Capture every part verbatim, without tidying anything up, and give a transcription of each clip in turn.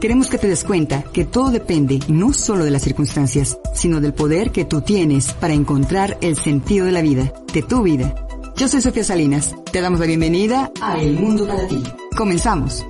Queremos que te des cuenta que todo depende no solo de las circunstancias, sino del poder que tú tienes para encontrar el sentido de la vida, de tu vida. Yo soy Sofía Salinas. Te damos la bienvenida a El Mundo para Ti. Comenzamos.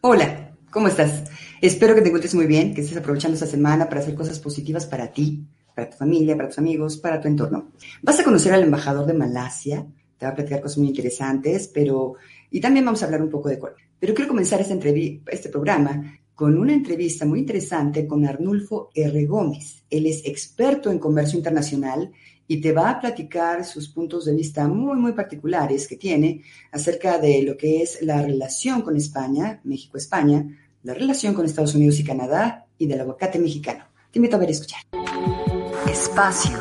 Hola, ¿cómo estás? Espero que te encuentres muy bien, que estés aprovechando esta semana para hacer cosas positivas para ti, para tu familia, para tus amigos, para tu entorno. Vas a conocer al embajador de Malasia. Te va a platicar cosas muy interesantes, pero... Y también vamos a hablar un poco de Colombia. Pero quiero comenzar este, entrev- este programa con una entrevista muy interesante con Arnulfo erre Gómez. Él es experto en comercio internacional y te va a platicar sus puntos de vista muy, muy particulares que tiene acerca de lo que es la relación con España, México-España, la relación con Estados Unidos y Canadá y del aguacate mexicano. Te invito a ver y escuchar. Espacio.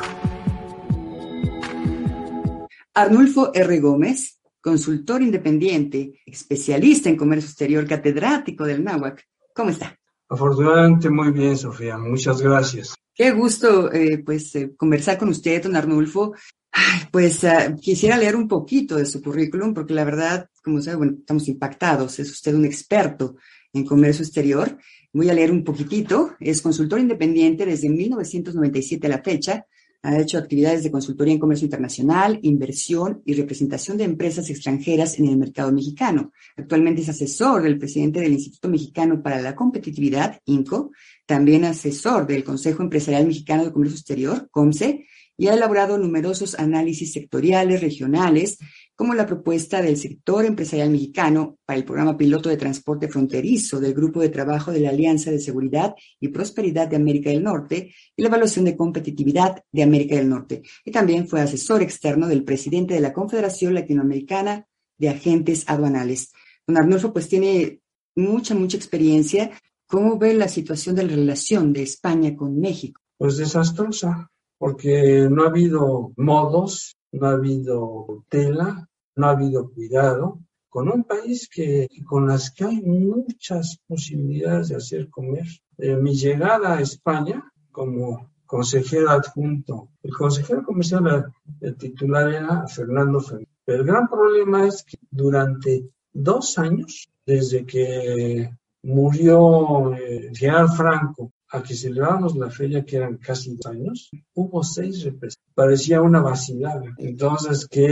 Arnulfo erre Gómez, consultor independiente, especialista en comercio exterior, catedrático del Nahuac. ¿Cómo está? Afortunadamente muy bien, Sofía. Muchas gracias. Qué gusto, eh, pues, eh, conversar con usted, don Arnulfo. Ay, pues, uh, quisiera leer un poquito de su currículum, porque la verdad, como sabe, bueno, estamos impactados. Es usted un experto en comercio exterior. Voy a leer un poquitito. Es consultor independiente desde mil novecientos noventa y siete a la fecha. Ha hecho actividades de consultoría en comercio internacional, inversión y representación de empresas extranjeras en el mercado mexicano. Actualmente es asesor del presidente del Instituto Mexicano para la Competitividad, IMCO, también asesor del Consejo Empresarial Mexicano de Comercio Exterior, COMCE, y ha elaborado numerosos análisis sectoriales, regionales, como la propuesta del sector empresarial mexicano para el programa piloto de transporte fronterizo del Grupo de Trabajo de la Alianza de Seguridad y Prosperidad de América del Norte y la evaluación de competitividad de América del Norte. Y también fue asesor externo del presidente de la Confederación Latinoamericana de Agentes Aduanales. Don Arnulfo, pues tiene mucha, mucha experiencia. ¿Cómo ve la situación de la relación de España con México? Pues desastrosa, porque no ha habido modos, no ha habido tela, no ha habido cuidado, con un país que con las que hay muchas posibilidades de hacer comercio. Eh, mi llegada a España como consejero adjunto, el consejero comercial el titular era Fernando Fernández. Pero el gran problema es que durante dos años, desde que murió eh, General Franco, a que celebrábamos la feria, que eran casi dos años, hubo seis represas. Parecía una vacilada. Entonces, ¿qué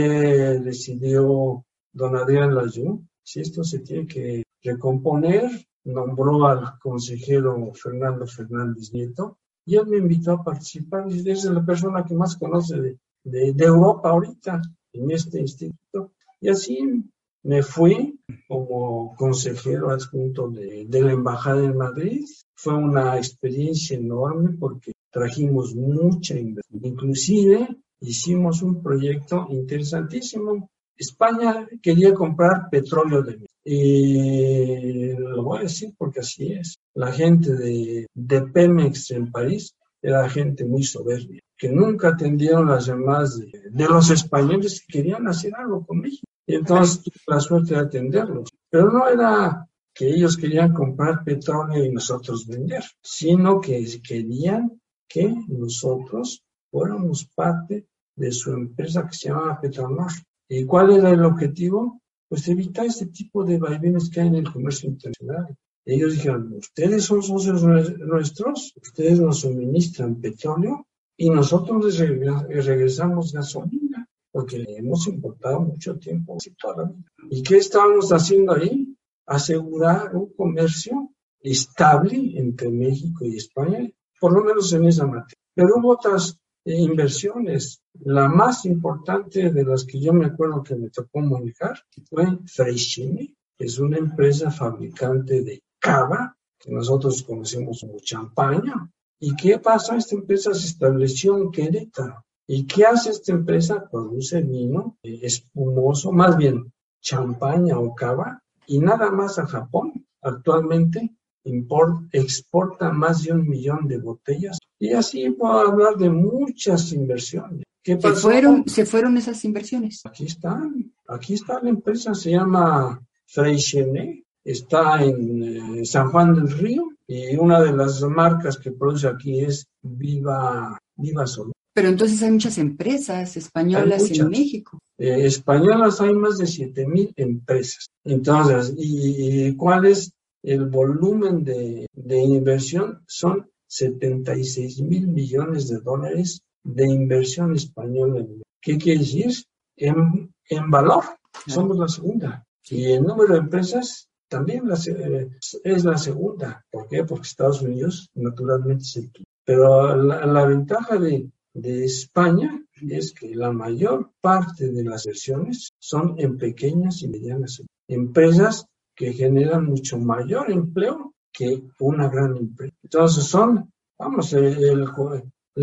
decidió don Adrián Lajús? Si esto se tiene que recomponer, nombró al consejero Fernando Fernández Nieto, y él me invitó a participar. Es la persona que más conoce de, de, de Europa ahorita, en este instituto. Y así me fui como consejero adjunto de, de la Embajada en Madrid. Fue una experiencia enorme porque trajimos mucha inversión. Inclusive hicimos un proyecto interesantísimo. España quería comprar petróleo de México. Y lo voy a decir porque así es. La gente de, de PEMEX en París era gente muy soberbia, que nunca atendieron las llamadas de, de los españoles que querían hacer algo con México. Y entonces tuve la suerte de atenderlos. Pero no era que ellos querían comprar petróleo y nosotros vender, sino que querían que nosotros fuéramos parte de su empresa que se llamaba Petronas. ¿Y cuál era el objetivo? Pues evitar este tipo de vaivenes que hay en el comercio internacional. Ellos dijeron, ustedes son socios nuestros, ustedes nos suministran petróleo y nosotros les regresamos gasolina, porque hemos importado mucho tiempo, toda la vida. ¿Y qué estábamos haciendo ahí? Asegurar un comercio estable entre México y España, por lo menos en esa materia. Pero hubo otras inversiones. La más importante de las que yo me acuerdo que me tocó manejar fue Freixenet, que es una empresa fabricante de cava, que nosotros conocemos como champaña. ¿Y qué pasa? Esta empresa se estableció en Querétaro. ¿Y qué hace esta empresa? Produce vino espumoso, más bien champaña o cava, y nada más a Japón. Actualmente import, exporta más de un millón de botellas, y así puedo hablar de muchas inversiones. ¿Qué pasó? Se fueron, se fueron esas inversiones. Aquí están, aquí está la empresa, se llama Freixenet, está en eh, San Juan del Río, y una de las marcas que produce aquí es Viva, Viva Sol. Pero entonces hay muchas empresas españolas muchas. en México. Eh, españolas hay más de siete mil empresas. Entonces, ¿y, y cuál es el volumen de, de inversión? Son setenta y seis mil millones de dólares de inversión española. ¿Qué quiere decir? En, en valor. Claro. Somos la segunda. Y el número de empresas también la, eh, es la segunda. ¿Por qué? Porque Estados Unidos naturalmente es el quinto. Pero la, la ventaja de... de España es que la mayor parte de las inversiones son en pequeñas y medianas empresas que generan mucho mayor empleo que una gran empresa. Entonces son, vamos, el, el,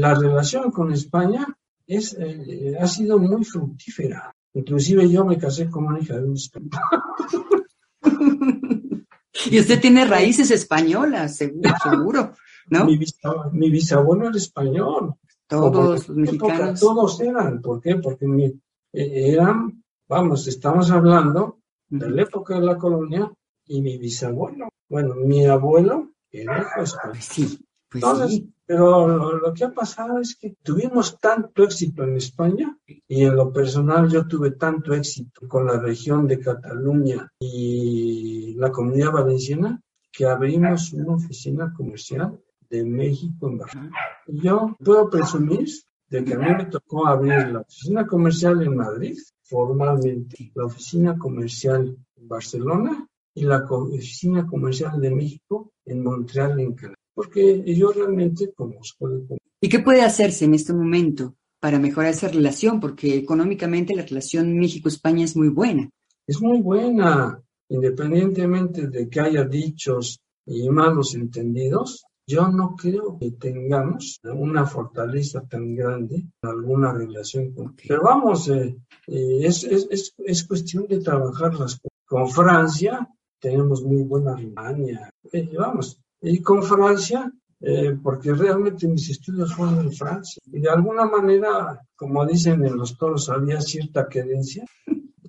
la relación con España es eh, ha sido muy fructífera. Inclusive yo me casé con una hija de un español. Y usted tiene raíces españolas, seguro, seguro, ¿no? Mi, mi bisabuelo era español. Todos los mexicanos. Todos eran. ¿Por qué? Porque eran, vamos, estamos hablando de la época de la colonia y mi bisabuelo, bueno, mi abuelo era español. Sí, pues Entonces, sí. Pero lo, lo que ha pasado es que tuvimos tanto éxito en España, y en lo personal yo tuve tanto éxito con la región de Cataluña y la Comunidad Valenciana, que abrimos una oficina comercial de México en Barcelona. Yo puedo presumir de que a mí me tocó abrir la oficina comercial en Madrid, formalmente, la oficina comercial en Barcelona y la oficina comercial de México en Montreal, en Canadá, porque yo realmente conozco el comercio. ¿Y qué puede hacerse en este momento para mejorar esa relación? Porque económicamente la relación México-España es muy buena. Es muy buena, independientemente de que haya dichos y malos entendidos. Yo no creo que tengamos una fortaleza tan grande en alguna relación con... Okay. Pero vamos, eh, eh, es, es, es, es cuestión de trabajar las cosas. Con Francia tenemos muy buena Alemania. Eh, vamos, y con Francia, eh, porque realmente mis estudios fueron en Francia. Y de alguna manera, como dicen en los toros, había cierta querencia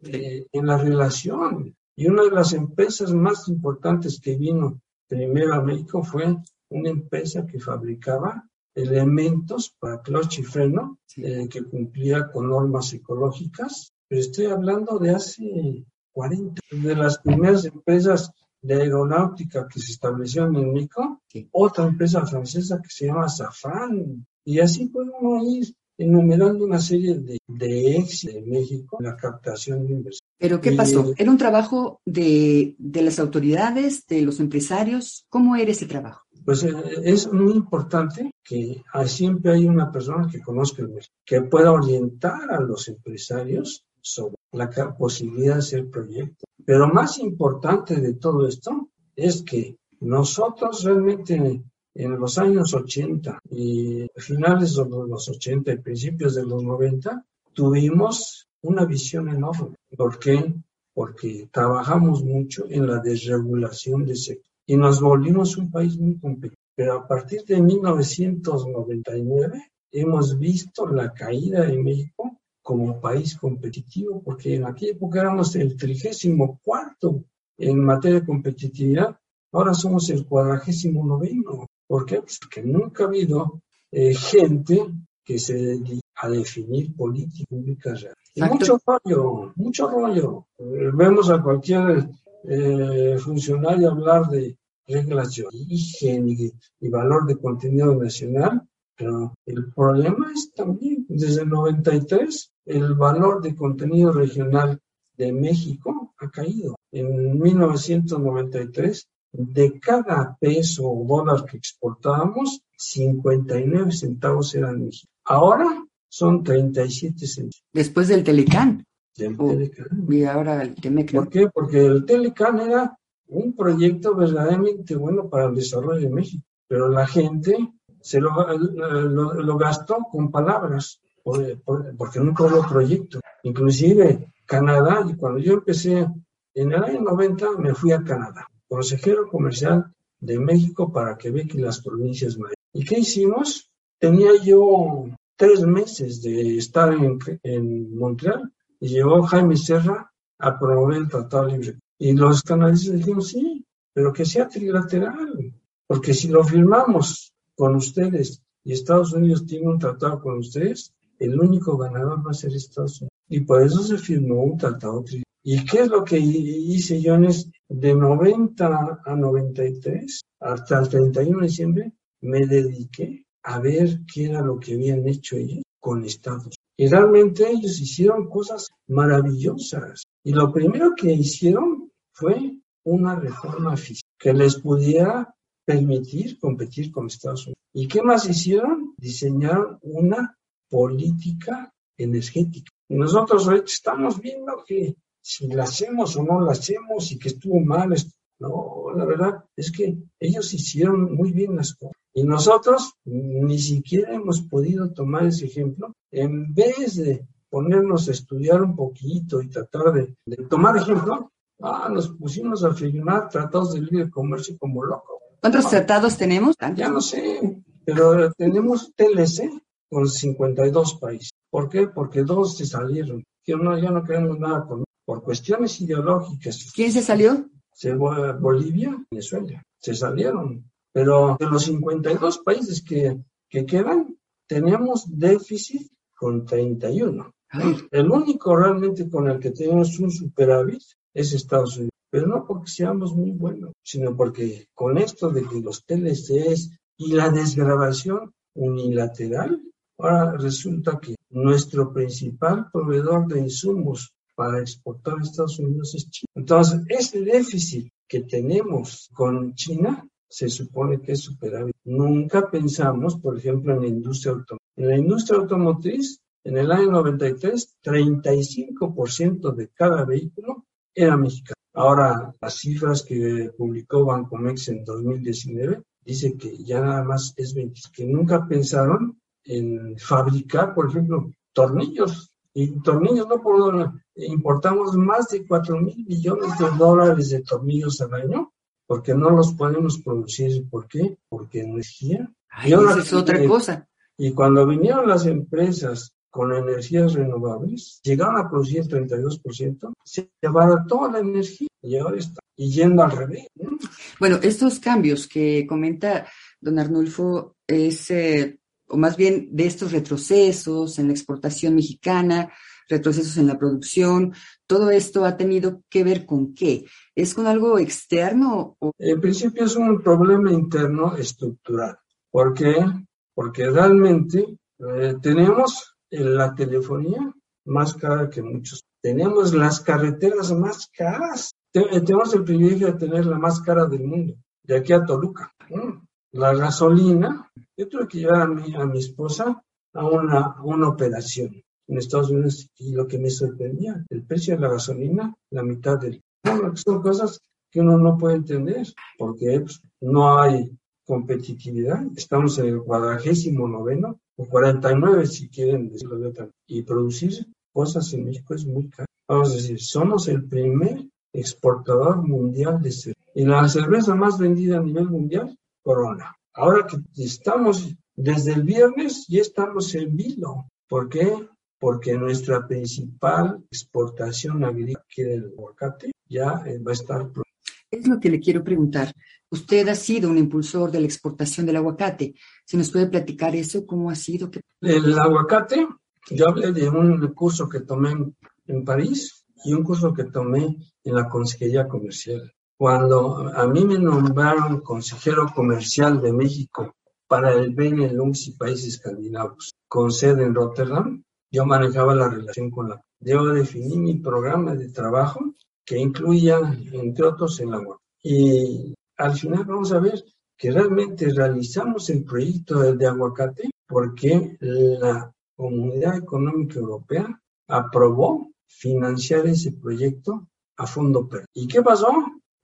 eh, en la relación. Y una de las empresas más importantes que vino primero a México fue una empresa que fabricaba elementos para cloche y freno, sí. eh, que cumplía con normas ecológicas. Pero estoy hablando de hace cuarenta, de las primeras empresas de aeronáutica que se establecieron en México, sí. Otra empresa francesa que se llama Safran. Y así podemos ir enumerando una serie de, de éxitos de México en la captación de inversión. ¿Pero qué pasó? Y, ¿Era un trabajo de, de las autoridades, de los empresarios? ¿Cómo era ese trabajo? Pues es muy importante que siempre hay una persona que conozca el mercado, que pueda orientar a los empresarios sobre la posibilidad de hacer proyectos. Pero más importante de todo esto es que nosotros realmente en los años ochenta y finales de los ochenta y principios de los noventa tuvimos una visión enorme. ¿Por qué? Porque trabajamos mucho en la desregulación del sector. Y nos volvimos un país muy competitivo. Pero a partir de mil novecientos noventa y nueve hemos visto la caída de México como país competitivo, porque en aquella época éramos el trigésimo cuarto en materia de competitividad, ahora somos el cuadragésimo noveno. ¿Por qué? Pues porque nunca ha habido eh, gente que se dedique a definir políticas públicas reales. Y mucho rollo, mucho rollo. Eh, vemos a cualquier... Eh, funcionario hablar de reglas de origen y, y valor de contenido nacional, pero el problema es también, desde el noventa y tres, el valor de contenido regional de México ha caído. En mil novecientos noventa y tres, de cada peso o dólar que exportábamos, cincuenta y nueve centavos eran México. Ahora son treinta y siete centavos. Después del TLCAN. Del oh, TLCAN. Y ahora el PEMEX. ¿Por qué? Porque el TLCAN era un proyecto verdaderamente bueno para el desarrollo de México, pero la gente se lo, lo, lo gastó con palabras por, por, porque no todo el proyecto. Inclusive Canadá, y cuando yo empecé en el año noventa, me fui a Canadá, consejero comercial de México para Quebec y las provincias mayores. ¿Y qué hicimos? Tenía yo tres meses de estar en, en Montreal y llegó Jaime Serra a promover el Tratado Libre. Y los canadienses dijeron, sí, pero que sea trilateral, porque si lo firmamos con ustedes y Estados Unidos tiene un tratado con ustedes, el único ganador va a ser Estados Unidos. Y por eso se firmó un tratado trilateral. ¿Y qué es lo que hice yo en es, de noventa a noventa y tres, hasta el treinta y uno de diciembre? Me dediqué a ver qué era lo que habían hecho ellos con Estados Unidos. Y realmente ellos hicieron cosas maravillosas. Y lo primero que hicieron fue una reforma fiscal que les pudiera permitir competir con Estados Unidos. ¿Y qué más hicieron? Diseñaron una política energética. Y nosotros ahorita estamos viendo que si la hacemos o no la hacemos y que estuvo mal. Estuvo... No, la verdad es que ellos hicieron muy bien las cosas. Y nosotros ni siquiera hemos podido tomar ese ejemplo. En vez de ponernos a estudiar un poquito y tratar de, de tomar ejemplo, ah, nos pusimos a firmar tratados de libre comercio como locos. ¿Cuántos ah, tratados tenemos? Ya no sé, pero tenemos T L C con cincuenta y dos países. ¿Por qué? Porque dos se salieron. Que no, ya no queremos nada con, por cuestiones ideológicas. ¿Quién se salió? Se, Bolivia, Venezuela. Se salieron. Pero de los cincuenta y dos países que, que quedan, tenemos déficit con treinta y uno. Ay. El único realmente con el que tenemos un superávit es Estados Unidos. Pero no porque seamos muy buenos, sino porque con esto de que los T L Cs y la desgravación unilateral, ahora resulta que nuestro principal proveedor de insumos para exportar a Estados Unidos es China. Entonces, ese déficit que tenemos con China, se supone que es superávit. Nunca pensamos, por ejemplo, en la industria automotriz. En la industria automotriz, en el año noventa y tres, treinta y cinco por ciento de cada vehículo era mexicano. Ahora, las cifras que publicó Bancomex en dos mil diecinueve, dice que ya nada más es veinte, que nunca pensaron en fabricar, por ejemplo, tornillos. Y tornillos no por... Importamos más de cuatro mil millones de dólares de tornillos al año, porque no los podemos producir. ¿Por qué? Porque energía. Ay, y ahora esa es otra eh, cosa. Y cuando vinieron las empresas con energías renovables, llegaron a producir el treinta y dos por ciento, se abarató la energía y ahora está yendo al revés, ¿no? Bueno, estos cambios que comenta don Arnulfo es, eh, o más bien de estos retrocesos en la exportación mexicana, retrocesos en la producción, todo esto ha tenido que ver ¿con qué? ¿Es con algo externo? O... En principio es un problema interno estructural. ¿Por qué? Porque realmente eh, tenemos la telefonía más cara que muchos. Tenemos las carreteras más caras. Te- tenemos el privilegio de tener la más cara del mundo, de aquí a Toluca. Mm. La gasolina, yo tuve que llevar a mi, a mi esposa a una, a una operación en Estados Unidos, y lo que me sorprendía, el precio de la gasolina, la mitad del... Bueno, son cosas que uno no puede entender, porque pues, no hay competitividad. Estamos en el cuadragésimo noveno, o cuarenta y nueve si quieren decirlo de otra. Y producir cosas en México es muy caro. Vamos a decir, somos el primer exportador mundial de cerveza. Y la cerveza más vendida a nivel mundial, Corona. Ahora que estamos, desde el viernes ya estamos en vilo. ¿Por qué? Porque nuestra principal exportación agrícola, que es el aguacate, ya va a estar pronto. Es lo que le quiero preguntar. Usted ha sido un impulsor de la exportación del aguacate. ¿Se nos puede platicar eso? ¿Cómo ha sido? ¿Qué... El aguacate, yo hablé de un curso que tomé en, en París y un curso que tomé en la Consejería Comercial. Cuando a mí me nombraron consejero comercial de México para el Benelux y países escandinavos, con sede en Rotterdam, yo manejaba la relación con la... Yo definí mi programa de trabajo que incluía, entre otros, el agua. Y al final vamos a ver que realmente realizamos el proyecto de, de aguacate porque la Comunidad Económica Europea aprobó financiar ese proyecto a fondo perdido. ¿Y qué pasó?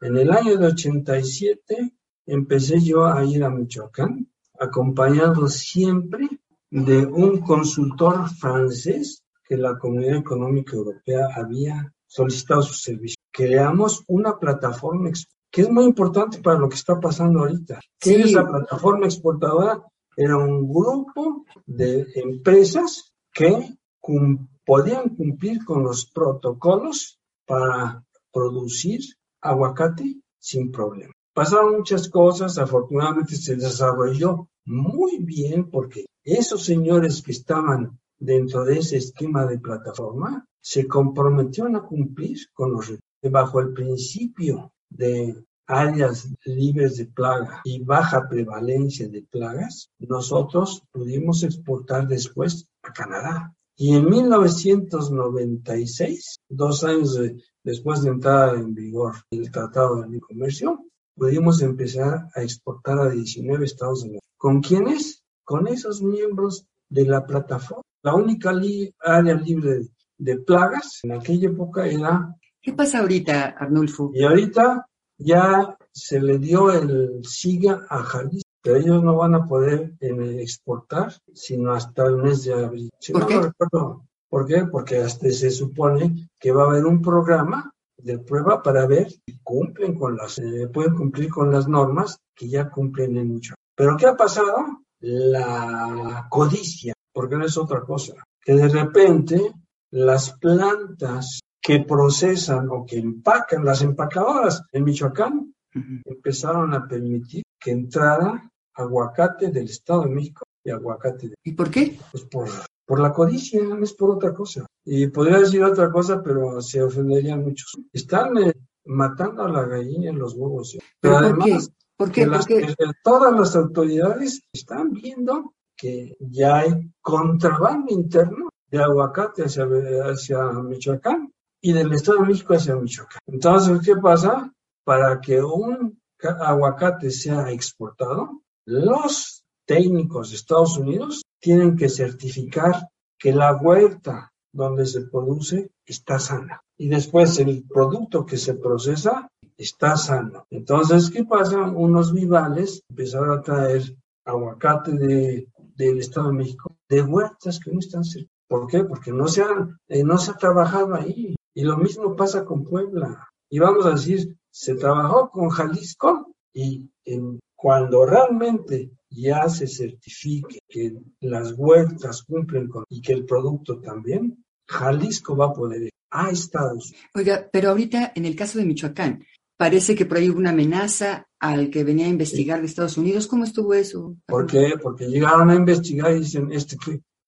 En el año de ochenta y siete empecé yo a ir a Michoacán, acompañado siempre de un consultor francés que la Comunidad Económica Europea había solicitado sus servicios. Creamos una plataforma que es muy importante para lo que está pasando ahorita. ¿Qué sí. es la plataforma exportadora? Era un grupo de empresas que cum- podían cumplir con los protocolos para producir aguacate sin problema. Pasaron muchas cosas, afortunadamente se desarrolló muy bien porque esos señores que estaban dentro de ese esquema de plataforma se comprometieron a cumplir con los bajo el principio de áreas libres de plaga y baja prevalencia de plagas, nosotros pudimos exportar después a Canadá. Y en mil novecientos noventa y seis, dos años de, después de entrar en vigor el Tratado de Libre Comercio, pudimos empezar a exportar a diecinueve estados de la Unión. ¿Con quiénes? Con esos miembros de la plataforma. La única li- área libre de, de plagas en aquella época era... ¿Qué pasa ahorita, Arnulfo? Y ahorita ya se le dio el SIGA a Jalisco, pero ellos no van a poder eh, exportar sino hasta el mes de abril. Si ¿Por no qué? No recuerdo. ¿Por qué? Porque hasta se supone que va a haber un programa de prueba para ver si cumplen con las, eh, pueden cumplir con las normas que ya cumplen en mucho. ¿Pero qué ha pasado? La codicia, porque no es otra cosa. Que de repente las plantas que procesan o que empacan, las empacadoras en Michoacán, uh-huh. empezaron a permitir que entrara aguacate del Estado de México y aguacate de... ¿Y por qué? Pues por, por la codicia, no es por otra cosa. Y podría decir otra cosa, pero se ofenderían muchos. Están eh, matando a la gallina en los huevos. Pero, ¿Pero además, ¿por qué? ¿Por qué? Las, ¿Por qué? Eh, todas las autoridades están viendo que ya hay contrabando interno de aguacate hacia, hacia Michoacán. Y del Estado de México hacia Michoacán. Entonces, ¿qué pasa? Para que un aguacate sea exportado, los técnicos de Estados Unidos tienen que certificar que la huerta donde se produce está sana. Y después el producto que se procesa está sano. Entonces, ¿qué pasa? Unos vivales empezaron a traer aguacate de, del Estado de México de huertas que no están certificadas. ¿Por qué? Porque no se, han, eh, no se ha trabajado ahí. Y lo mismo pasa con Puebla. Y vamos a decir, se trabajó con Jalisco y en, cuando realmente ya se certifique que las huertas cumplen con y que el producto también, Jalisco va a poder ir a Estados Unidos. Oiga, pero ahorita en el caso de Michoacán, parece que por ahí hubo una amenaza al que venía a investigar sí. de Estados Unidos. ¿Cómo estuvo eso? ¿Por qué? Porque llegaron a investigar y dicen, este,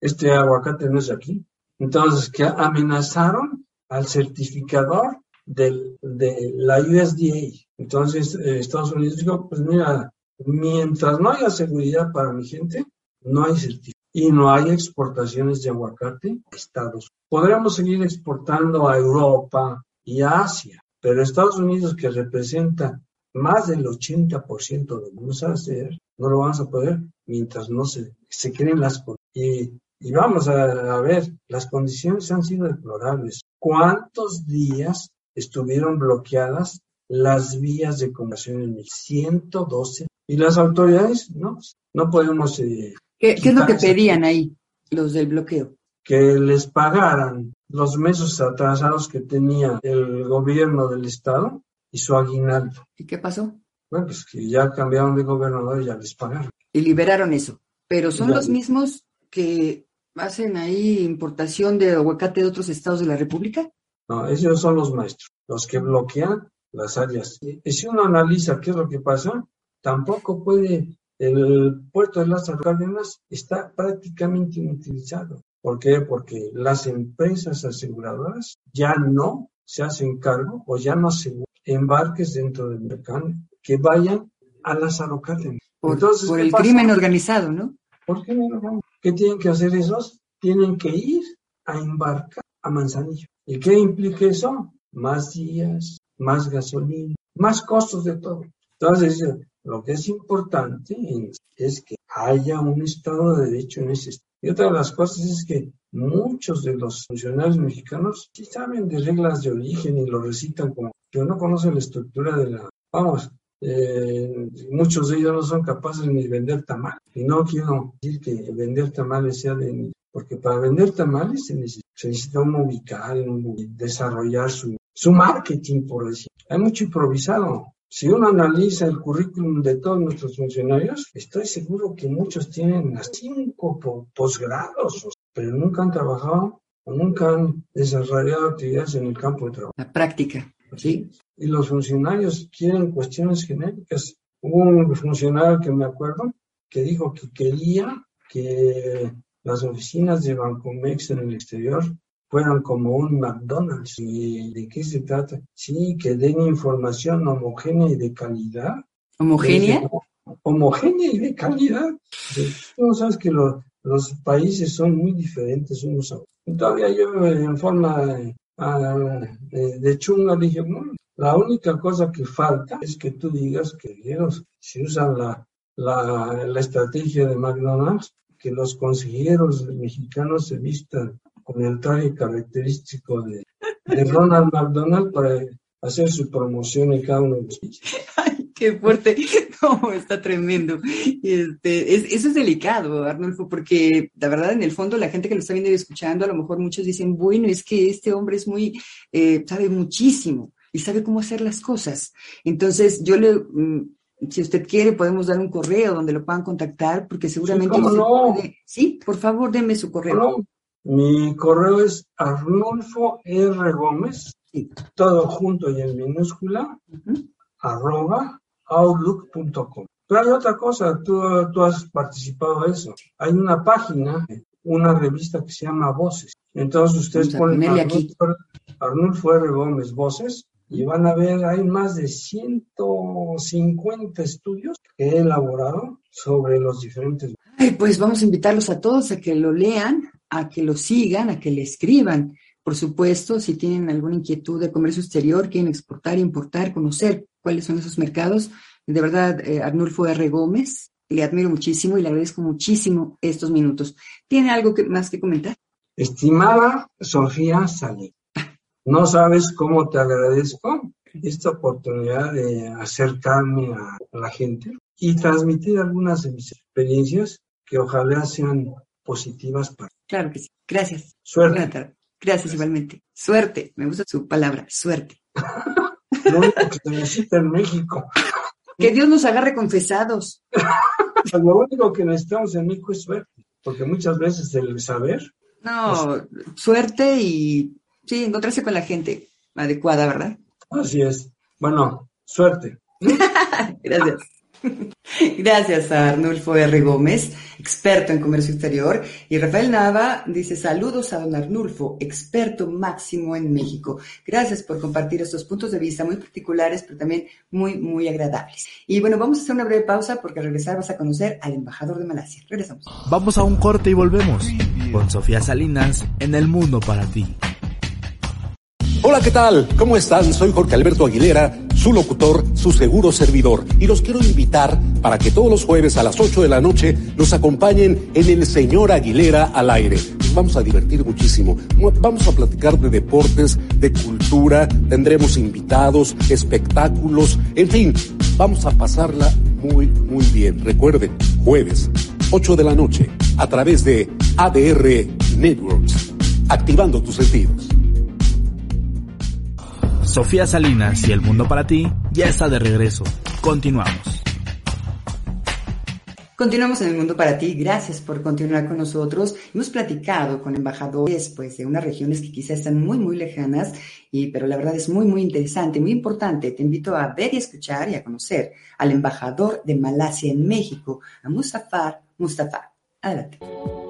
este aguacate no es aquí. Entonces, ¿qué amenazaron? Al certificador del, de la U S D A. Entonces, eh, Estados Unidos dijo, pues mira, mientras no haya seguridad para mi gente, no hay certificado. Y no hay exportaciones de aguacate a Estados Unidos. Podremos seguir exportando a Europa y a Asia, pero Estados Unidos, que representa más del ochenta por ciento de lo que vamos a hacer, no lo vamos a poder mientras no se, se creen las condiciones. Y vamos a, a ver, las condiciones han sido deplorables. ¿Cuántos días estuvieron bloqueadas las vías de comunicación en el ciento doce? Y las autoridades, no, no podemos... Eh, ¿Qué, ¿Qué es lo que pedían ahí, los del bloqueo? Que les pagaran los meses atrasados que tenía el gobierno del estado y su aguinaldo. ¿Y qué pasó? Bueno, pues que ya cambiaron de gobernador y ya les pagaron. Y liberaron eso. Pero son ya, los mismos que... ¿Hacen ahí importación de aguacate de otros estados de la República? No, ellos son los maestros, los que bloquean las áreas. Y si uno analiza qué es lo que pasa, tampoco puede, el puerto de Lázaro Cárdenas está prácticamente inutilizado. ¿Por qué? Porque las empresas aseguradoras ya no se hacen cargo o ya no aseguran embarques dentro del mercado que vayan a Lázaro Cárdenas. Por, Entonces, por el pasa? crimen organizado, ¿no? ¿Por qué no vamos? ¿Qué tienen que hacer esos? Tienen que ir a embarcar a Manzanillo. ¿Y qué implica eso? Más días, más gasolina, más costos de todo. Entonces, lo que es importante es que haya un Estado de Derecho en ese estado. Y otra de las cosas es que muchos de los funcionarios mexicanos sí saben de reglas de origen y lo recitan como... Yo no conozco la estructura de la... Vamos, Eh, muchos de ellos no son capaces ni de vender tamales. Y no quiero decir que vender tamales sea de... Porque para vender tamales se necesita, se necesita uno ubicar, uno desarrollar su, su marketing, por decir. Hay mucho improvisado. Si uno analiza el currículum de todos nuestros funcionarios, estoy seguro que muchos tienen hasta cinco posgrados, pero nunca han trabajado o nunca han desarrollado actividades en el campo de trabajo. La práctica. Sí. Y los funcionarios quieren cuestiones genéricas. Hubo un funcionario que me acuerdo que dijo que quería que las oficinas de Bancomex en el exterior fueran como un McDonald's. ¿Y de qué se trata? Sí, que den información homogénea y de calidad. ¿Homogénea? Homogénea y de calidad. Tú sabes que lo, los países son muy diferentes unos a otros. Todavía yo en forma... Ah, de chunga le dije, bueno, la única cosa que falta es que tú digas que ellos, si usan la, la, la estrategia de McDonald's, que los consejeros mexicanos se vistan con el traje característico de, de Ronald McDonald para hacer su promoción en cada uno de los países. ¡Ay, qué fuerte! No, está tremendo. Este, es, eso es delicado, Arnulfo, porque la verdad, en el fondo, la gente que lo está viendo y escuchando, a lo mejor muchos dicen, bueno, es que este hombre es muy, eh, sabe muchísimo y sabe cómo hacer las cosas. Entonces, yo le... Mm, si usted quiere, podemos dar un correo donde lo puedan contactar, porque seguramente... Sí, no? puede... sí por favor, deme su correo. No. Mi correo es Arnulfo R. Gómez, sí. todo junto y en minúscula, uh-huh. arroba outlook punto com. Pero hay otra cosa, tú, tú has participado de eso. Hay una página, una revista que se llama Voces. Entonces ustedes ponen Arnulfo, Arnulfo R. Gómez Voces, y van a ver, hay más de ciento cincuenta estudios que he elaborado sobre los diferentes... Ay, pues vamos a invitarlos a todos a que lo lean, a que lo sigan, a que le escriban. Por supuesto, si tienen alguna inquietud de comercio exterior, quieren exportar, importar, conocer cuáles son esos mercados. De verdad, eh, Arnulfo R. Gómez, le admiro muchísimo y le agradezco muchísimo estos minutos. ¿Tiene algo que, más que comentar? Estimada Sofía Salinas, no sabes cómo te agradezco esta oportunidad de acercarme a la gente y transmitir algunas de mis experiencias que ojalá sean positivas para ti. Claro que sí. Gracias. Suerte. Buenas tardes. Gracias, Gracias igualmente. Suerte. Me gusta su palabra, suerte. Lo único que se necesita en México. Que Dios nos agarre confesados. Lo único que necesitamos en México es suerte, porque muchas veces el saber... No, es... suerte y... Sí, encontrarse con la gente adecuada, ¿verdad? Así es. Bueno, suerte. Gracias. Gracias a Arnulfo R. Gómez, experto en comercio exterior. Y Rafael Nava dice, saludos a don Arnulfo, experto máximo en México. Gracias por compartir estos puntos de vista muy particulares, pero también muy, muy agradables. Y bueno, vamos a hacer una breve pausa porque al regresar vas a conocer al embajador de Malasia. Regresamos. Vamos a un corte y volvemos con Sofía Salinas en El Mundo para Ti. Hola, ¿qué tal? ¿Cómo están? Soy Jorge Alberto Aguilera, su locutor, su seguro servidor. Y los quiero invitar para que todos los jueves a las ocho de la noche nos acompañen en El Señor Aguilera al Aire. Nos vamos a divertir muchísimo. Vamos a platicar de deportes, de cultura, tendremos invitados, espectáculos, en fin, vamos a pasarla muy, muy bien. Recuerden, jueves, ocho de la noche, a través de A D R Networks, activando tus sentidos. Sofía Salinas y El Mundo para Ti ya está de regreso. Continuamos. Continuamos en El Mundo para Ti. Gracias por continuar con nosotros. Hemos platicado con embajadores pues, de unas regiones que quizás están muy, muy lejanas, y, pero la verdad es muy, muy interesante, muy importante. Te invito a ver y escuchar y a conocer al embajador de Malasia en México, a Mustafa Mustafa. Adelante.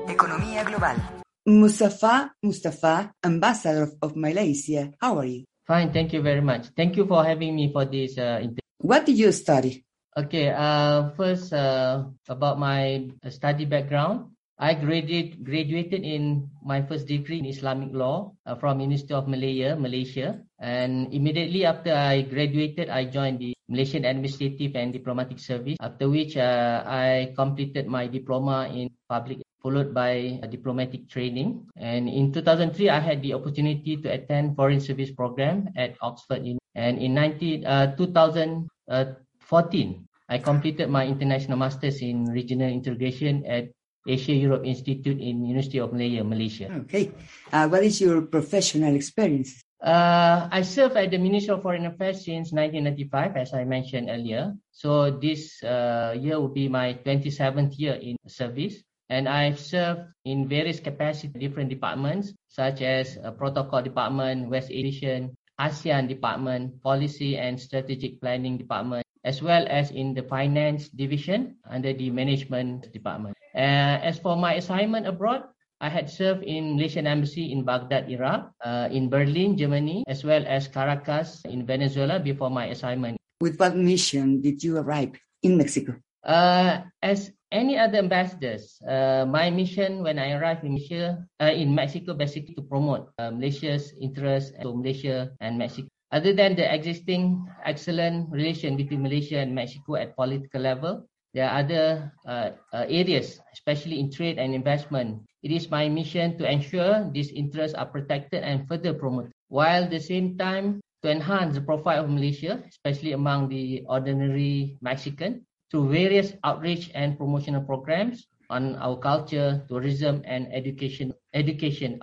Economía global. Mustafa Mustafa, Ambassador of Malaysia. How are you? Fine, thank you very much. Thank you for having me for this uh, interview. What did you study? Okay, uh, first, uh, about my study background. I graduated graduated in my first degree in Islamic law uh, from University of Malaya, Malaysia. And immediately after I graduated, I joined the Malaysian Administrative and Diplomatic Service, after which uh, I completed my diploma in public followed by a diplomatic training. And in two thousand three, I had the opportunity to attend foreign service program at Oxford University. And in 19, uh, 2004, twenty fourteen, I completed my International Masters in Regional Integration at Asia-Europe Institute in University of Malaya, Malaysia. Okay. Uh, what is your professional experience? Uh, I served at the Ministry of Foreign Affairs since nineteen ninety-five, as I mentioned earlier. So this uh, year will be my twenty-seventh year in service. And I've served in various capacities, different departments, such as uh, Protocol Department, West Asian, ASEAN Department, Policy and Strategic Planning Department, as well as in the Finance Division under the Management Department. Uh, as for my assignment abroad, I had served in Malaysian Embassy in Baghdad, Iraq, uh, in Berlin, Germany, as well as Caracas in Venezuela before my assignment. With what mission did you arrive in Mexico? Uh, as any other ambassadors, uh, my mission when I arrived in Malaysia, uh, in Mexico, basically to promote uh, Malaysia's interests to Malaysia and Mexico. Other than the existing excellent relation between Malaysia and Mexico at political level, there are other uh, uh, areas, especially in trade and investment. It is my mission to ensure these interests are protected and further promoted, while at the same time to enhance the profile of Malaysia, especially among the ordinary Mexican, through various outreach and promotional programs on our culture, tourism, and education. Education.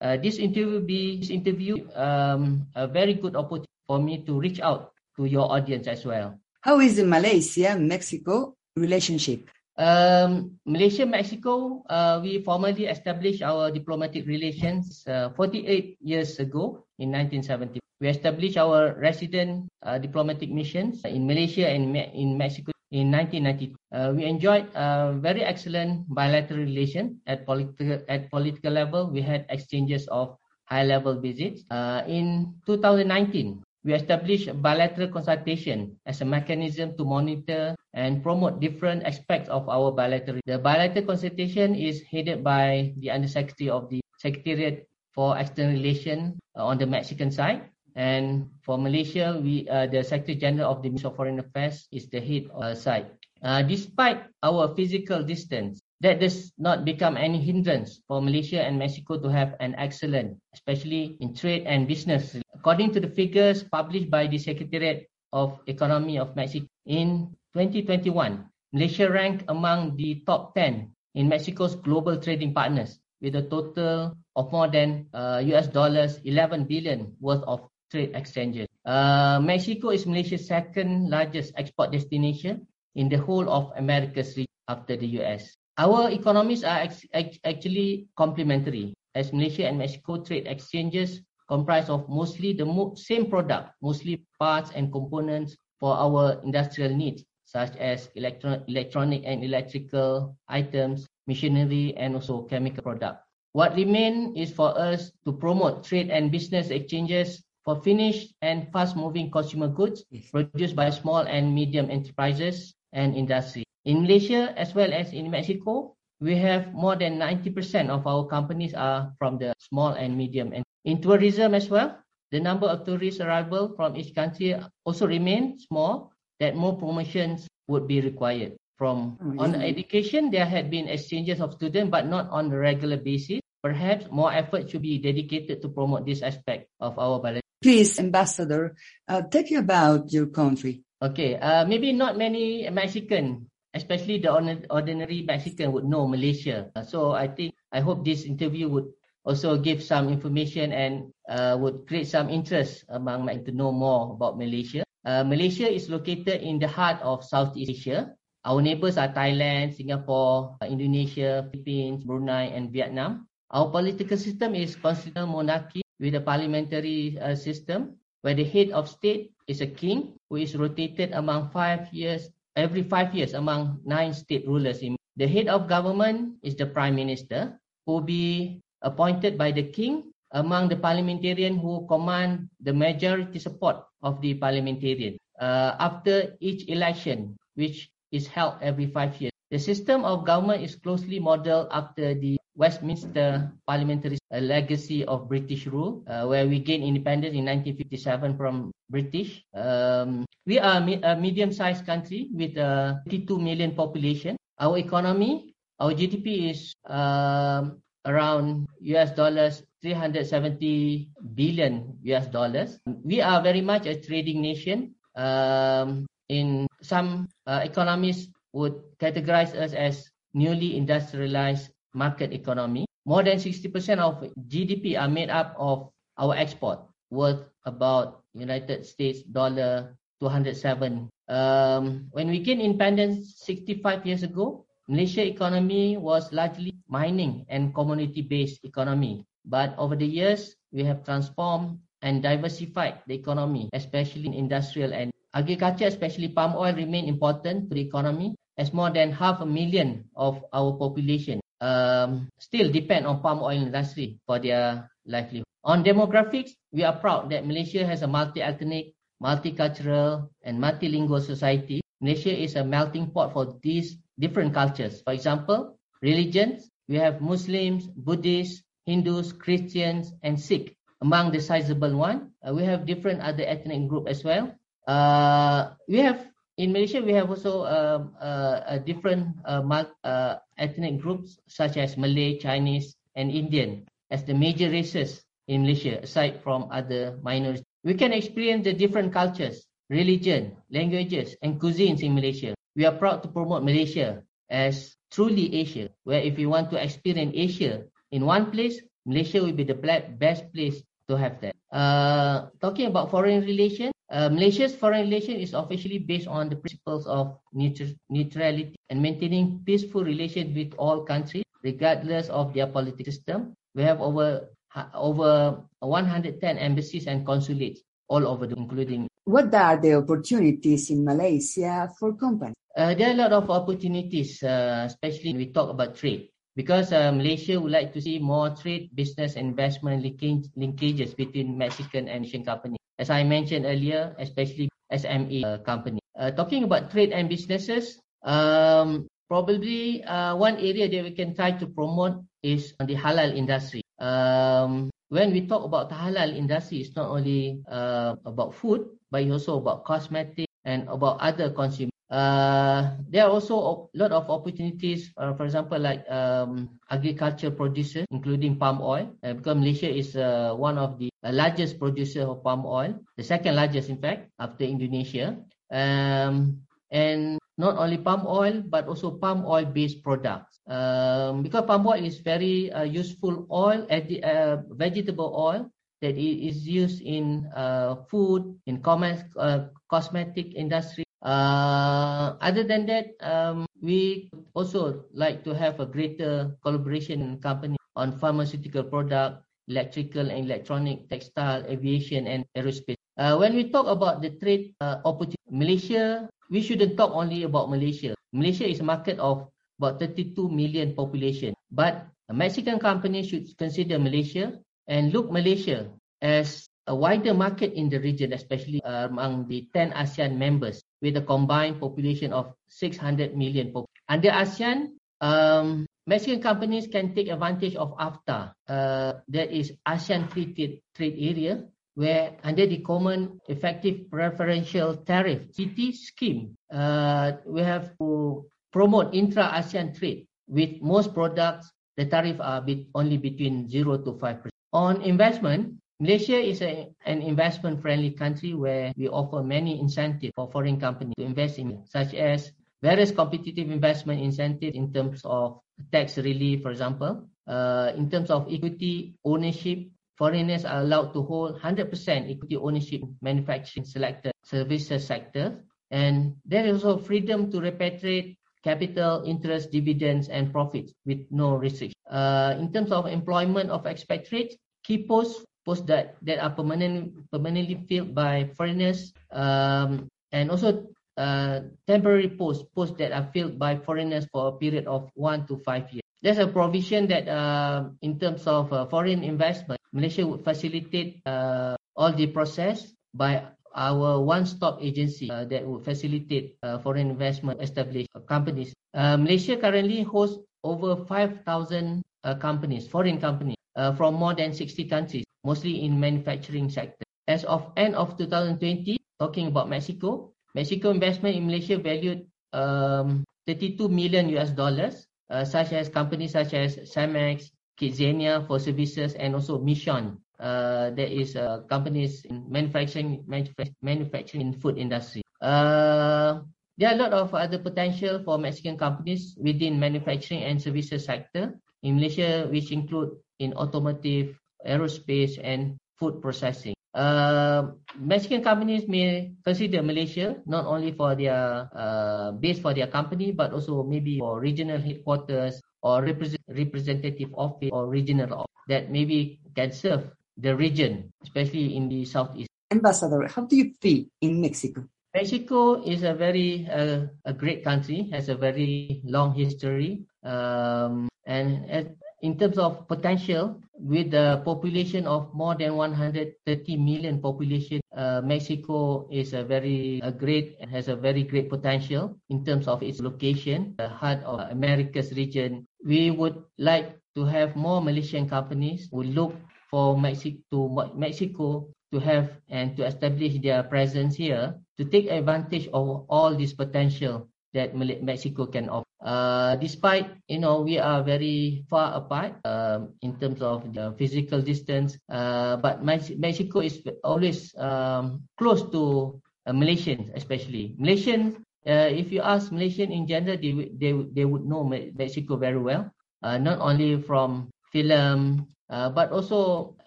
Uh, this interview will be this interview um, a very good opportunity for me to reach out to your audience as well. How is the Malaysia-Mexico relationship? Um, Malaysia-Mexico, uh, we formally established our diplomatic relations uh, forty-eight years ago in nineteen seventy. We established our resident uh, diplomatic missions in Malaysia and me- in Mexico in nineteen ninety-two. Uh, we enjoyed a very excellent bilateral relation at, politi- at political level. We had exchanges of high-level visits. Uh, in twenty nineteen, we established a bilateral consultation as a mechanism to monitor and promote different aspects of our bilateral. The bilateral consultation is headed by the Undersecretary of the Secretariat for External Relations uh, on the Mexican side. And for Malaysia, we uh, the Secretary General of the Ministry of Foreign Affairs is the head uh, side. Uh, despite our physical distance, that does not become any hindrance for Malaysia and Mexico to have an excellent, especially in trade and business. According to the figures published by the Secretariat of Economy of Mexico, in twenty twenty-one, Malaysia ranked among the top ten in Mexico's global trading partners, with a total of more than uh, U S dollars eleven billion worth of trade exchanges. Uh, Mexico is Malaysia's second largest export destination in the whole of America's region after the U S. Our economies are ex- ex- actually complementary, as Malaysia and Mexico trade exchanges comprised of mostly the mo- same product, mostly parts and components for our industrial needs, such as electro- electronic and electrical items, machinery, and also chemical products. What remains is for us to promote trade and business exchanges for finished and fast-moving consumer goods produced by small and medium enterprises and industry. In Malaysia, as well as in Mexico, we have more than ninety percent of our companies are from the small and medium enterprises. In tourism as well, the number of tourist arrivals from each country also remains small, that more promotions would be required. From oh, on education, there had been exchanges of students, but not on a regular basis. Perhaps more effort should be dedicated to promote this aspect of our bilateral. Please, Ambassador, uh, tell you about your country. Okay, uh, maybe not many Mexicans, especially the ordinary Mexican, would know Malaysia. So I think, I hope this interview would also give some information and uh, would create some interest among men to know more about Malaysia. Uh, Malaysia is located in the heart of Southeast Asia. Our neighbours are Thailand, Singapore, Indonesia, Philippines, Brunei and Vietnam. Our political system is constitutional monarchy with a parliamentary uh, system where the head of state is a king who is rotated among five years, every five years among nine state rulers. The head of government is the prime minister, who will be appointed by the king among the parliamentarians who command the majority support of the parliamentarian uh, after each election, which is held every five years. The system of government is closely modelled after the Westminster parliamentary legacy of British rule, uh, where we gained independence in nineteen fifty-seven from British. Um, we are a medium-sized country with a thirty-two million population. Our economy, our G D P is uh, around U S dollars, three hundred seventy billion U S dollars. We are very much a trading nation um, in some uh, economists would categorize us as newly industrialized market economy. More than sixty percent of G D P are made up of our export, worth about United States dollar two hundred seven. Um, when we gained independence sixty-five years ago, Malaysia economy was largely mining and community-based economy. But over the years, we have transformed and diversified the economy, especially in industrial and agriculture, especially palm oil, remain important to the economy as more than half a million of our population um, still depend on palm oil industry for their livelihood. On demographics, we are proud that Malaysia has a multi-ethnic, multicultural and multilingual society. Malaysia is a melting pot for these different cultures. For example, religions, we have Muslims, Buddhists, Hindus, Christians and Sikh. Among the sizable one, uh, we have different other ethnic group as well. Uh, we have, in Malaysia, we have also um, uh, a different uh, uh, ethnic groups such as Malay, Chinese and Indian as the major races in Malaysia, aside from other minorities. We can experience the different cultures, religion, languages and cuisines in Malaysia. We are proud to promote Malaysia as truly Asia, where if you want to experience Asia in one place, Malaysia will be the best place to have that. Uh, talking about foreign relations, uh, Malaysia's foreign relations is officially based on the principles of neut- neutrality and maintaining peaceful relations with all countries, regardless of their political system. We have over over one hundred ten embassies and consulates all over, the, including. What are the opportunities in Malaysia for companies? Uh, there are a lot of opportunities, uh, especially when we talk about trade, because uh, Malaysia would like to see more trade, business, investment linkage, linkages between Mexican and Asian companies. As I mentioned earlier, especially S M E uh, companies. Uh, talking about trade and businesses, um, probably uh, one area that we can try to promote is the halal industry. Um, when we talk about the halal industry, it's not only uh, about food, but it's also about cosmetics and about other consumers. Uh, there are also a lot of opportunities, uh, for example, like um, agriculture producers, including palm oil, uh, because Malaysia is uh, one of the largest producers of palm oil, the second largest, in fact, after Indonesia. Um, and not only palm oil, but also palm oil-based products. Um, because palm oil is very uh, useful oil, adi- uh, vegetable oil that is used in uh, food, in commerce, uh, cosmetic industry. Uh, other than that, um, we also like to have a greater collaboration in company on pharmaceutical product, electrical and electronic, textile, aviation and aerospace. Uh, when we talk about the trade uh, opportunity, Malaysia, we shouldn't talk only about Malaysia. Malaysia is a market of about thirty-two million population, but a Mexican company should consider Malaysia and look Malaysia as a wider market in the region, especially uh, among the ten ASEAN members with a combined population of six hundred million people. Under ASEAN, um, Mexican companies can take advantage of AFTA, uh, that is ASEAN Free Trade, trade Area, where under the Common Effective Preferential Tariff C T scheme, uh, we have to promote intra-ASEAN trade. With most products, the tariff are be- only between zero to five percent. On investment, Malaysia is a, an investment-friendly country where we offer many incentives for foreign companies to invest in, such as various competitive investment incentives in terms of tax relief, for example. Uh, in terms of equity ownership, foreigners are allowed to hold one hundred percent equity ownership in manufacturing selected services sector. And there is also freedom to repatriate capital, interest, dividends, and profits with no restriction. Uh, in terms of employment of expatriates, key posts posts that, that are permanent, permanently filled by foreigners, um, and also uh, temporary posts, posts that are filled by foreigners for a period of one to five years. There's a provision that uh, in terms of uh, foreign investment, Malaysia would facilitate uh, all the process by our one-stop agency uh, that would facilitate uh, foreign investment established companies. Uh, Malaysia currently hosts over five thousand uh, companies, foreign companies, uh, from more than sixty countries, mostly in manufacturing sector. As of end of twenty twenty, talking about Mexico, Mexico investment in Malaysia valued um, thirty-two million U S dollars, uh, such as companies such as Cimex, KidZania for services, and also Michon. Uh, that is uh, companies in manufacturing, manufacturing, manufacturing food industry. Uh, There are a lot of other potential for Mexican companies within manufacturing and services sector in Malaysia, which include in automotive, aerospace, and food processing. Uh, Mexican companies may consider Malaysia not only for their uh, base for their company, but also maybe for regional headquarters or represent- representative office or regional office that maybe can serve the region, especially in the Southeast. Ambassador, how do you feel in Mexico? Mexico is a very uh, a great country, has a very long history, um, and as, in terms of potential, with the population of more than one hundred thirty million population, uh, Mexico is a very a great and has a very great potential in terms of its location, the heart of America's region. We would like to have more Malaysian companies who look for Mexi- to Mexico to have and to establish their presence here to take advantage of all this potential that Mexico can offer. Uh, despite, you know, we are very far apart um, in terms of the physical distance, uh, but Mexico is always um, close to uh, Malaysians, especially. Malaysians, uh, if you ask Malaysians in general, they, they, they would know Mexico very well, uh, not only from film, uh, but also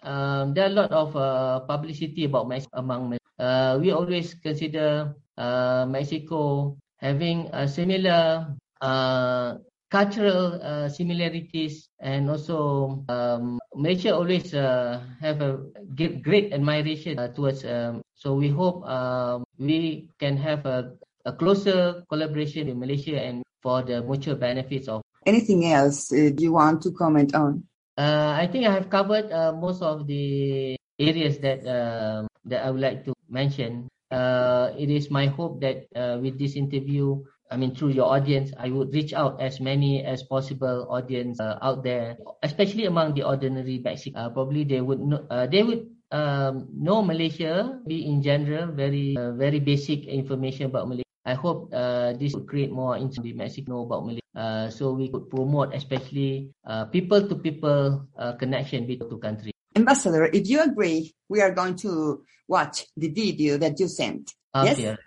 um, there are a lot of uh, publicity about Mexico among Mexico. Uh, we always consider uh, Mexico having a similar uh, cultural uh, similarities, and also um, Malaysia always uh, have a great admiration uh, towards. Um, so we hope um, we can have a, a closer collaboration in Malaysia and for the mutual benefits of. Anything else uh, you want to comment on? Uh, I think I have covered uh, most of the areas that uh, that I would like to mention. Uh, it is my hope that uh, with this interview, I mean, through your audience, I would reach out as many as possible audience uh, out there, especially among the ordinary Mexicans. Uh, probably they would know, uh, they would um, know Malaysia, be in general very uh, very basic information about Malaysia. I hope uh, this would create more interest in Mexico about Malaysia, uh, so we could promote especially uh, people-to-people uh, connection between the two countries. Ambassador, if you agree, we are going to watch the video that you sent. Okay. Yes?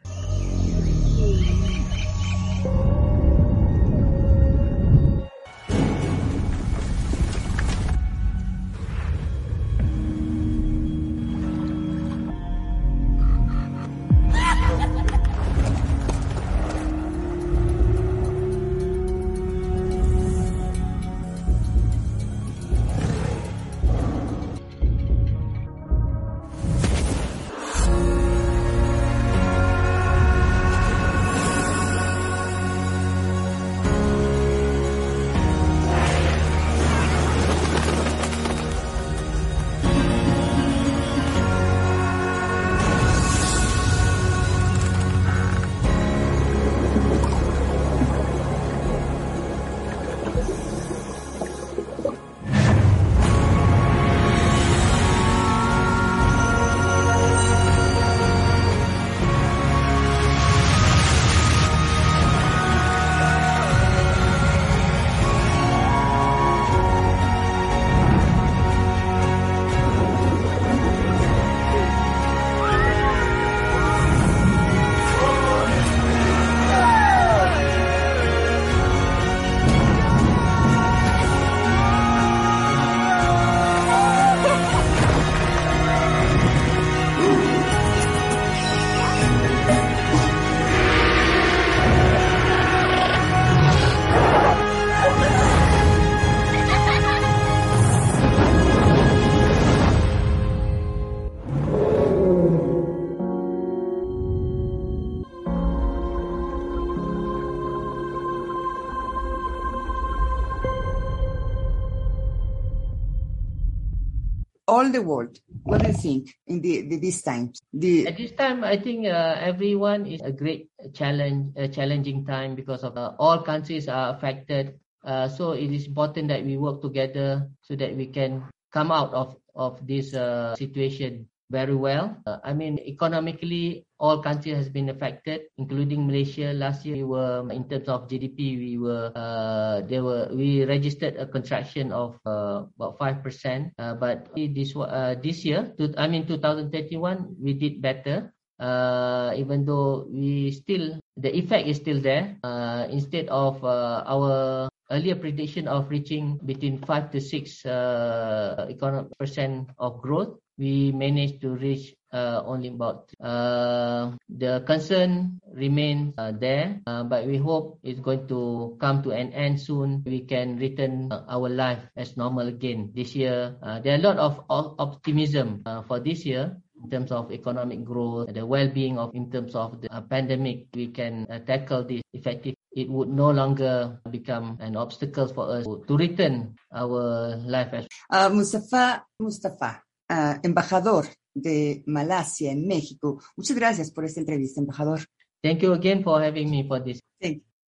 All the world. What do you think in the, the this time? The... At this time, I think uh, everyone is a great challenge, a challenging time because of uh, all countries are affected. Uh, so it is important that we work together so that we can come out of of this uh, situation very well. Uh, I mean, economically, all countries has been affected, including Malaysia. Last year, we were in terms of G D P, we were uh, there were we registered a contraction of uh, about five percent. Uh, but this uh, this year, to, I mean, twenty thirty-one, we did better. uh, even though we still, the effect is still there, uh, instead of uh, our earlier prediction of reaching between five to six uh, economic percent of growth, we managed to reach uh, only about uh, the concern remains uh, there, uh, but we hope it's going to come to an end soon. We can return uh, our life as normal again this year. Uh, there are a lot of optimism uh, for this year in terms of economic growth, the well-being of, in terms of the uh, pandemic. We can uh, tackle this effectively. It would no longer become an obstacle for us to return our life as uh, Mustafa Mustafa. Uh, embajador de Malasia en México. Muchas gracias por esta entrevista, embajador. Thank you again for having me for this.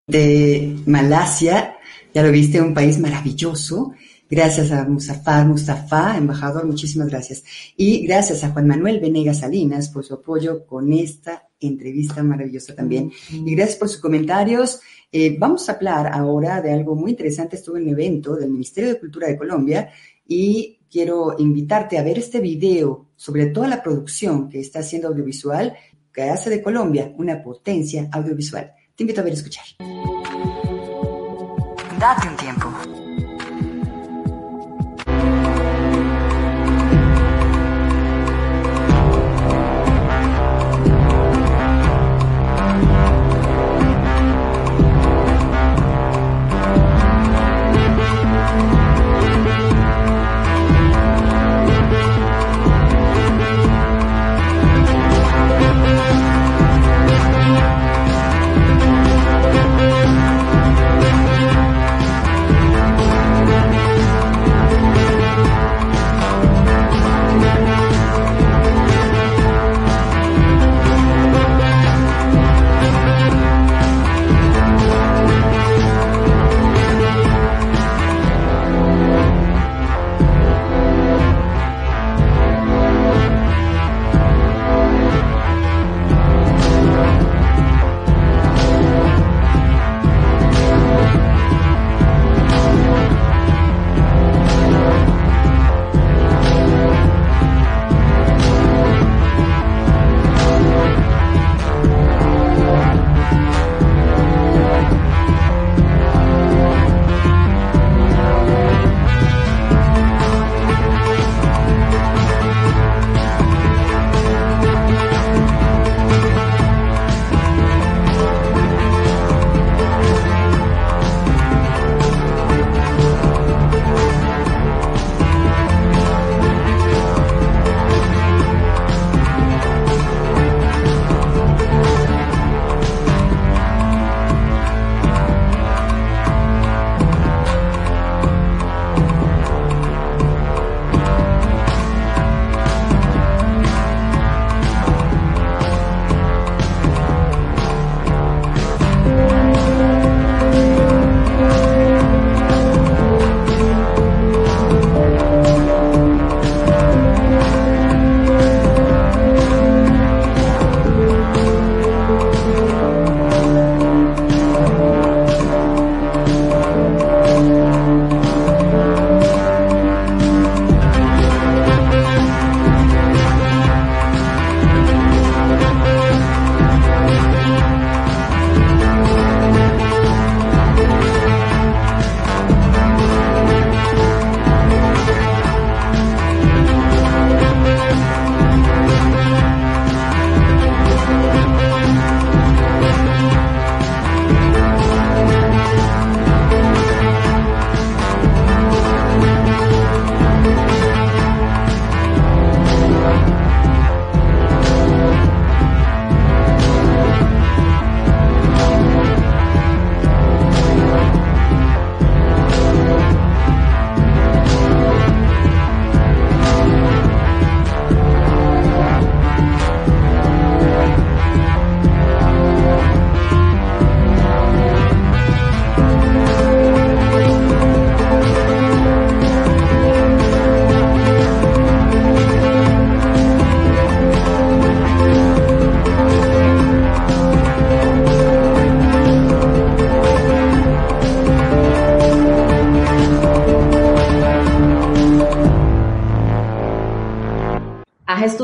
De Malasia, ya lo viste, un país maravilloso. Gracias a Mustafa Mustafa, embajador, muchísimas gracias. Y gracias a Juan Manuel Venegas Salinas por su apoyo con esta entrevista maravillosa también. Y gracias por sus comentarios. Eh, vamos a hablar ahora de algo muy interesante. Estuve en un evento del Ministerio de Cultura de Colombia y quiero invitarte a ver este video sobre toda la producción que está haciendo audiovisual, que hace de Colombia una potencia audiovisual. Te invito a ver y escuchar. Date un tiempo.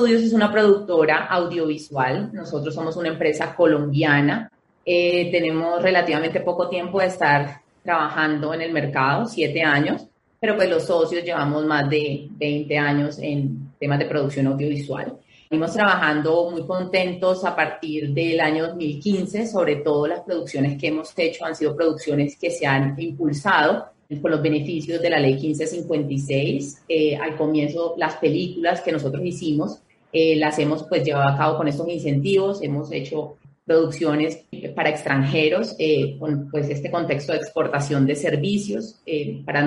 Studios es una productora audiovisual. Nosotros somos una empresa colombiana. Eh, tenemos relativamente poco tiempo de estar trabajando en el mercado, siete años, pero pues los socios llevamos más de veinte años en temas de producción audiovisual. Venimos trabajando muy contentos a partir del año dos mil quince, sobre todo las producciones que hemos hecho han sido producciones que se han impulsado con los beneficios de la ley quince cincuenta y seis. Eh, al comienzo, las películas que nosotros hicimos eh, las hemos pues llevado a cabo con estos incentivos. Hemos hecho producciones para extranjeros eh, con pues este contexto de exportación de servicios. Eh, para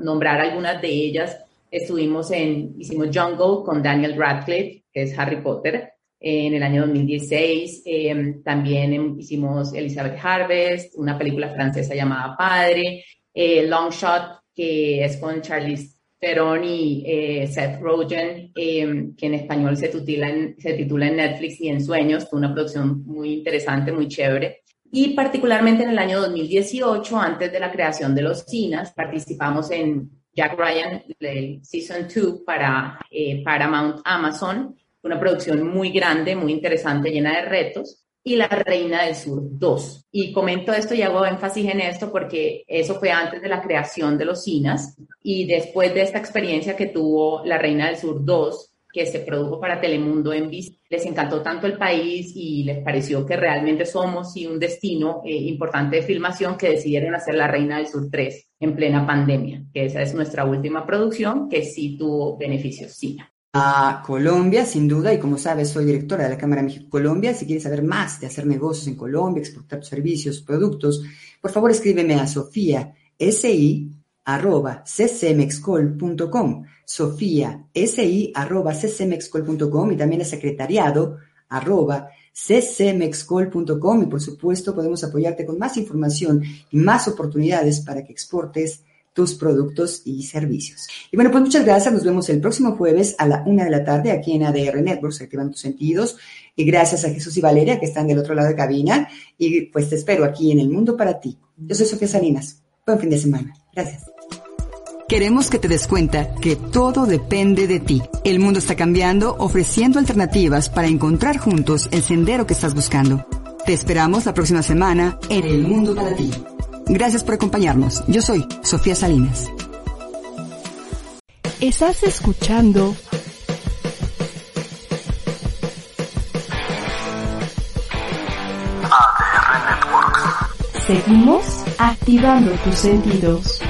nombrar algunas de ellas, estuvimos en, hicimos Jungle con Daniel Radcliffe, que es Harry Potter, eh, en el año dos mil dieciséis. Eh, también eh, hicimos Elizabeth Harvest, una película francesa llamada Padre. Eh, Long Shot, que es con Charlize Theron y eh, Seth Rogen, eh, que en español se titula en, se titula en Netflix y en Sueños. Fue una producción muy interesante, muy chévere. Y particularmente en el año dos mil dieciocho, antes de la creación de los CINAS, participamos en Jack Ryan, del Season dos para eh, Paramount Amazon. Fue una producción muy grande, muy interesante, llena de retos. Y La Reina del Sur dos. Y comento esto y hago énfasis en esto porque eso fue antes de la creación de los CINAS, y después de esta experiencia que tuvo La Reina del Sur dos, que se produjo para Telemundo en Viz, les encantó tanto el país y les pareció que realmente somos y un destino eh, importante de filmación, que decidieron hacer La Reina del Sur tres en plena pandemia, que esa es nuestra última producción que sí tuvo beneficios CINAS. A Colombia, sin duda, y como sabes, soy directora de la Cámara de México-Colombia. Si quieres saber más de hacer negocios en Colombia, exportar tus servicios, productos, por favor escríbeme a sofia ese i arroba c c mexcol punto com, sofia ese i arroba c c mexcol punto com, y también a secretariado arroba c c mexcol punto com, y por supuesto podemos apoyarte con más información y más oportunidades para que exportes tus productos y servicios. Y bueno, pues muchas gracias. Nos vemos el próximo jueves a la una de la tarde aquí en A D R Networks, activando tus sentidos. Y gracias a Jesús y Valeria, que están del otro lado de la cabina. Y pues te espero aquí en El Mundo para Ti. Yo soy Sofía Salinas. Buen fin de semana. Gracias. Queremos que te des cuenta que todo depende de ti. El mundo está cambiando, ofreciendo alternativas para encontrar juntos el sendero que estás buscando. Te esperamos la próxima semana en El Mundo para Ti. Gracias por acompañarnos. Yo soy Sofía Salinas. Estás escuchando A D R Networks. Seguimos activando tus sentidos.